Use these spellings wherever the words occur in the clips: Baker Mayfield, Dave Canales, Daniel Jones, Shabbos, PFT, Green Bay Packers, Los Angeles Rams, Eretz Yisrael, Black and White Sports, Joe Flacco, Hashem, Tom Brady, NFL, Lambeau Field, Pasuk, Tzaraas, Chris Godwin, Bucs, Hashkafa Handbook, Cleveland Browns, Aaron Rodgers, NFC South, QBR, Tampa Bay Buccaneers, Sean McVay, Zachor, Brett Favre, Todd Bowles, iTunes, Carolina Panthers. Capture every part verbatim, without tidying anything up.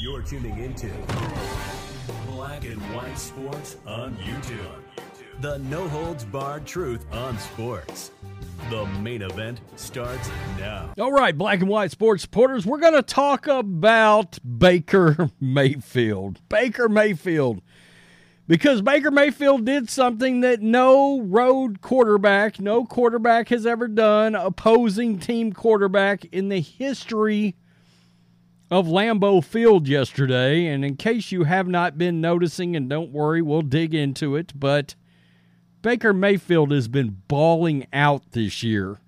You're tuning into Black and White Sports on YouTube. The no-holds-barred truth on sports. The main event starts now. All right, Black and White Sports supporters, we're going to talk about Baker Mayfield. Baker Mayfield. Because Baker Mayfield did something that no road quarterback, no quarterback has ever done, opposing team quarterback in the history of Lambeau Field yesterday, and in case you have not been noticing, and don't worry, we'll dig into it, but Baker Mayfield has been balling out this year.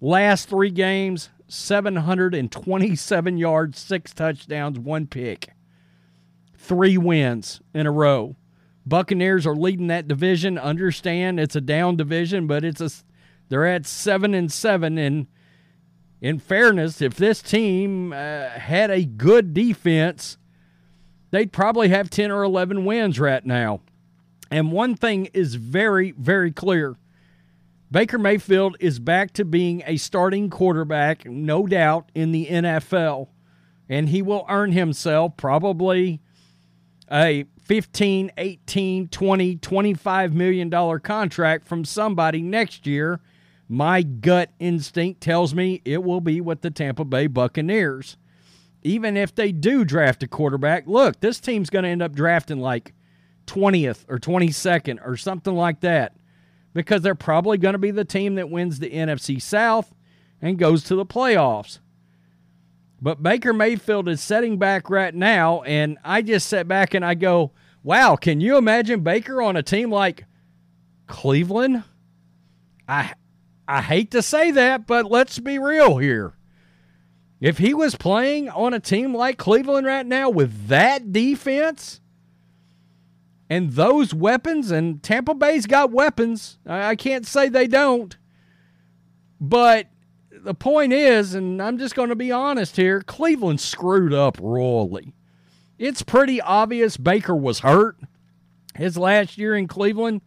Last three games, seven hundred twenty-seven yards, six touchdowns, one pick. Three wins in a row. Buccaneers are leading that division. Understand it's a down division, but it's a they're at seven and seven and in fairness, if this team uh, had a good defense, they'd probably have ten or eleven wins right now. And one thing is very, very clear. Baker Mayfield is back to being a starting quarterback, no doubt, in the N F L. And he will earn himself probably a fifteen, eighteen, twenty, twenty-five million dollars contract from somebody next year. My gut instinct tells me it will be with the Tampa Bay Buccaneers. Even if they do draft a quarterback, look, this team's going to end up drafting like twentieth or twenty-second or something like that because they're probably going to be the team that wins the N F C South and goes to the playoffs. But Baker Mayfield is setting back right now, and I just sit back and I go, wow, can you imagine Baker on a team like Cleveland? I I hate to say that, but let's be real here. If he was playing on a team like Cleveland right now with that defense and those weapons, and Tampa Bay's got weapons. I can't say they don't. But the point is, and I'm just going to be honest here, Cleveland screwed up royally. It's pretty obvious Baker was hurt his last year in Cleveland.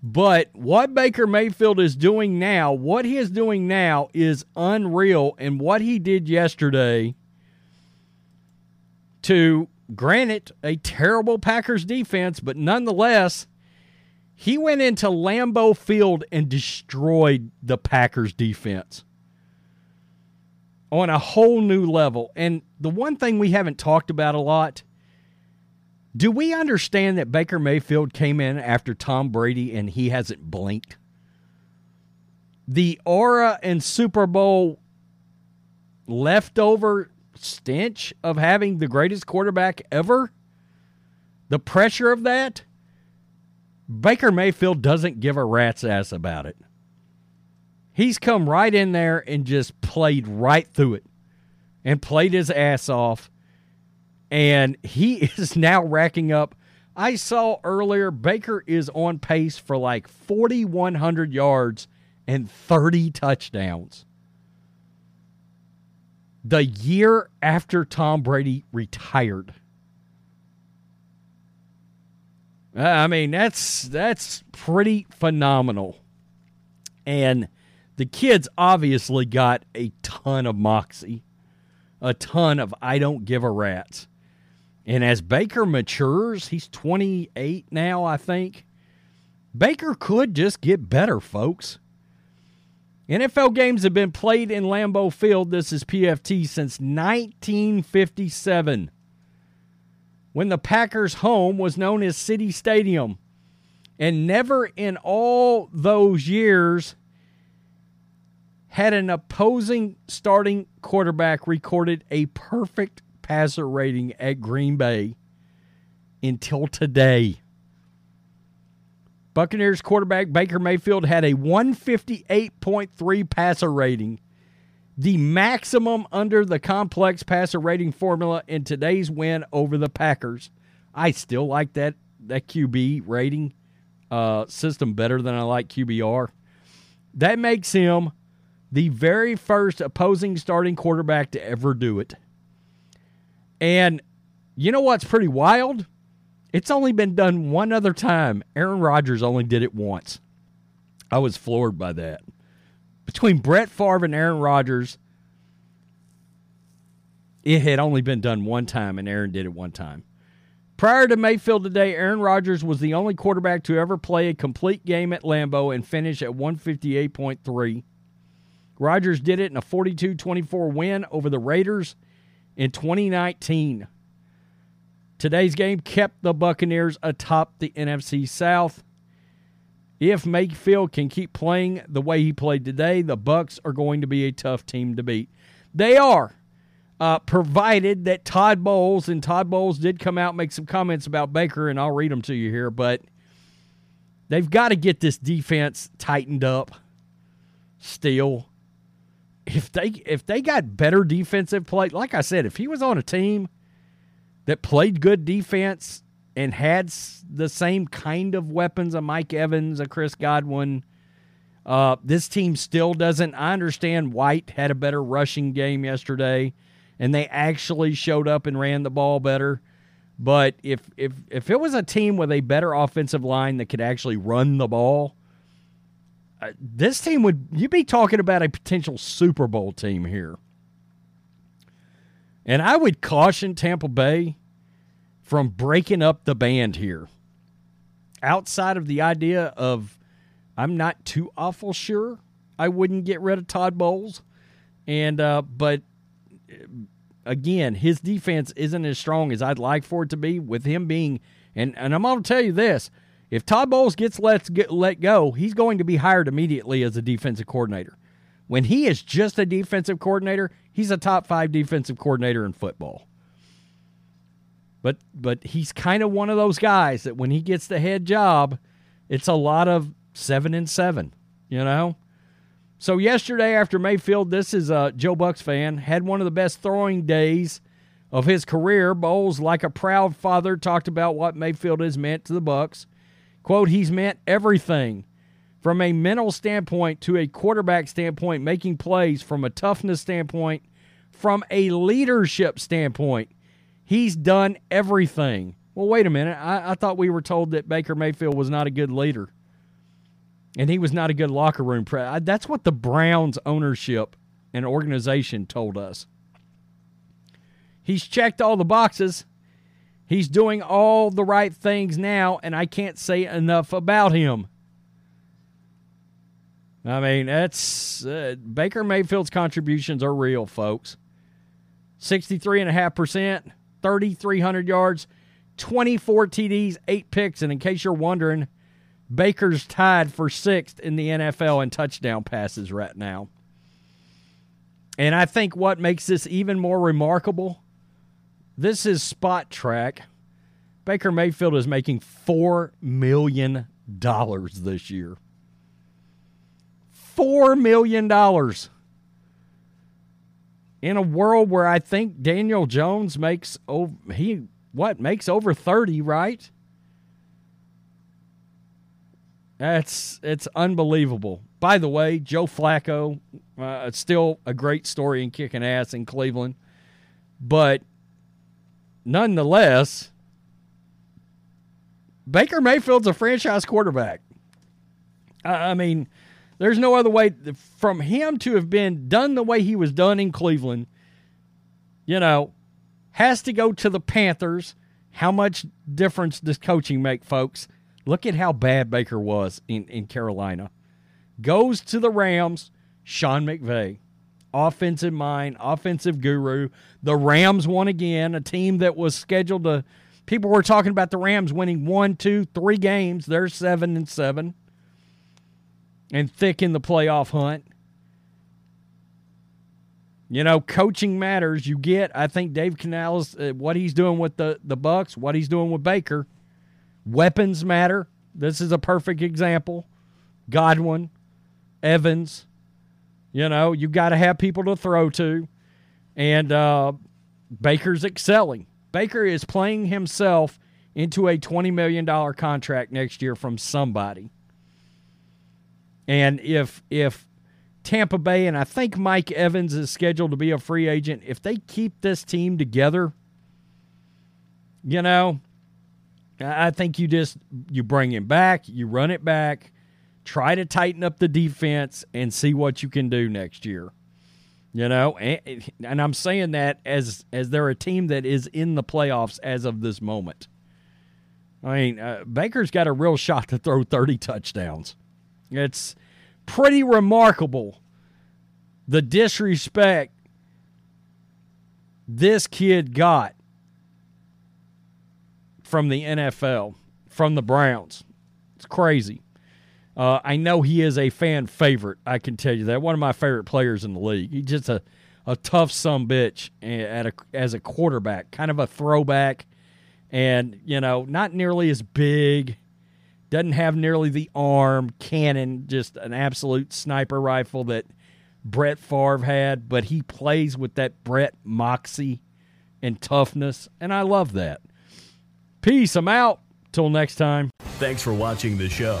But what Baker Mayfield is doing now, what he is doing now is unreal. And what he did yesterday to, granted, a terrible Packers defense, but nonetheless, he went into Lambeau Field and destroyed the Packers defense on a whole new level. And the one thing we haven't talked about a lot, do we understand that Baker Mayfield came in after Tom Brady and he hasn't blinked? The aura and Super Bowl leftover stench of having the greatest quarterback ever, the pressure of that, Baker Mayfield doesn't give a rat's ass about it. He's come right in there and just played right through it and played his ass off. And he is now racking up. I saw earlier Baker is on pace for like forty-one hundred yards and thirty touchdowns. The year after Tom Brady retired. I mean, that's that's pretty phenomenal. And the kids obviously got a ton of moxie. A ton of I don't give a rat's. And as Baker matures, he's twenty-eight now, I think. Baker could just get better, folks. N F L games have been played in Lambeau Field, this is P F T, since nineteen fifty-seven, when the Packers' home was known as City Stadium. And never in all those years had an opposing starting quarterback recorded a perfect passer rating at Green Bay until today. Buccaneers quarterback Baker Mayfield had a one fifty-eight point three passer rating the maximum under the complex passer rating formula in today's win over the Packers. I still like that that Q B rating uh, system better than I like Q B R. That makes him the very first opposing starting quarterback to ever do it. And you know what's pretty wild? It's only been done one other time. Aaron Rodgers only did it once. I was floored by that. Between Brett Favre and Aaron Rodgers, it had only been done one time, and Aaron did it one time. Prior to Mayfield today, Aaron Rodgers was the only quarterback to ever play a complete game at Lambeau and finish at one fifty-eight point three. Rodgers did it in a forty-two twenty-four win over the Raiders in twenty nineteen. Today's game kept the Buccaneers atop the N F C South. If Mayfield can keep playing the way he played today, the Bucs are going to be a tough team to beat. They are, uh, provided that Todd Bowles, and Todd Bowles did come out and make some comments about Baker, and I'll read them to you here, but they've got to get this defense tightened up still. If they if they got better defensive play, like I said, if he was on a team that played good defense and had the same kind of weapons, a Mike Evans, a Chris Godwin. Uh, this team still doesn't. I understand White had a better rushing game yesterday, and they actually showed up and ran the ball better. But if if if it was a team with a better offensive line that could actually run the ball, uh, this team would, you'd be talking about a potential Super Bowl team here. And I would caution Tampa Bay from breaking up the band here. Outside of the idea of, I'm not too awful sure I wouldn't get rid of Todd Bowles. And, uh, but again, his defense isn't as strong as I'd like for it to be with him being, and, and I'm going to tell you this, if Todd Bowles gets let, get, let go, he's going to be hired immediately as a defensive coordinator. When he is just a defensive coordinator, he's a top five defensive coordinator in football. But but he's kind of one of those guys that when he gets the head job, it's a lot of seven and seven, you know? So yesterday after Mayfield, this is a Joe Bucks fan, had one of the best throwing days of his career. Bowles, like a proud father, talked about what Mayfield has meant to the Bucks. Quote, he's meant everything from a mental standpoint to a quarterback standpoint, making plays from a toughness standpoint, from a leadership standpoint. He's done everything. Well, wait a minute. I, I thought we were told that Baker Mayfield was not a good leader. And he was not a good locker room. Pre- I, that's what the Browns ownership and organization told us. He's checked all the boxes. He's doing all the right things now, and I can't say enough about him. I mean, that's uh, Baker Mayfield's contributions are real, folks. sixty-three point five percent. thirty-three hundred yards, twenty-four T Ds, eight picks. And in case you're wondering, Baker's tied for sixth in the N F L in touchdown passes right now. And I think what makes this even more remarkable, this is Spot Track. Baker Mayfield is making four million dollars this year. four million dollars. In a world where I think Daniel Jones makes over, he what makes over thirty, right? That's it's unbelievable. By the way, Joe Flacco, uh, still a great story and kicking ass in Cleveland, but nonetheless, Baker Mayfield's a franchise quarterback. I, I mean. There's no other way from him to have been done the way he was done in Cleveland. You know, has to go to the Panthers. How much difference does coaching make, folks? Look at how bad Baker was in, in Carolina. Goes to the Rams, Sean McVay. Offensive mind, offensive guru. The Rams won again, a team that was scheduled to... People were talking about the Rams winning one, two, three games. They're seven and seven. And thick in the playoff hunt. You know, coaching matters. You get, I think, Dave Canales, uh, what he's doing with the, the Bucks, what he's doing with Baker. Weapons matter. This is a perfect example. Godwin, Evans, You know, you got to have people to throw to. And uh, Baker's excelling. Baker is playing himself into a twenty million dollars contract next year from somebody. And if if Tampa Bay, and I think Mike Evans is scheduled to be a free agent, if they keep this team together, you know, I think you just you bring him back, you run it back, try to tighten up the defense, and see what you can do next year. You know, and, and I'm saying that as as they're a team that is in the playoffs as of this moment. I mean, uh, Baker's got a real shot to throw thirty touchdowns. It's pretty remarkable the disrespect this kid got from the N F L, from the Browns. It's crazy. Uh, I know he is a fan favorite, I can tell you that. One of my favorite players in the league. He's just a, a tough sumbitch at a, as a quarterback, kind of a throwback, and, you know, not nearly as big, doesn't have nearly the arm, cannon, just an absolute sniper rifle that Brett Favre had, but he plays with that Brett moxie and toughness, and I love that. Peace, I'm out. Till next time. Thanks for watching the show.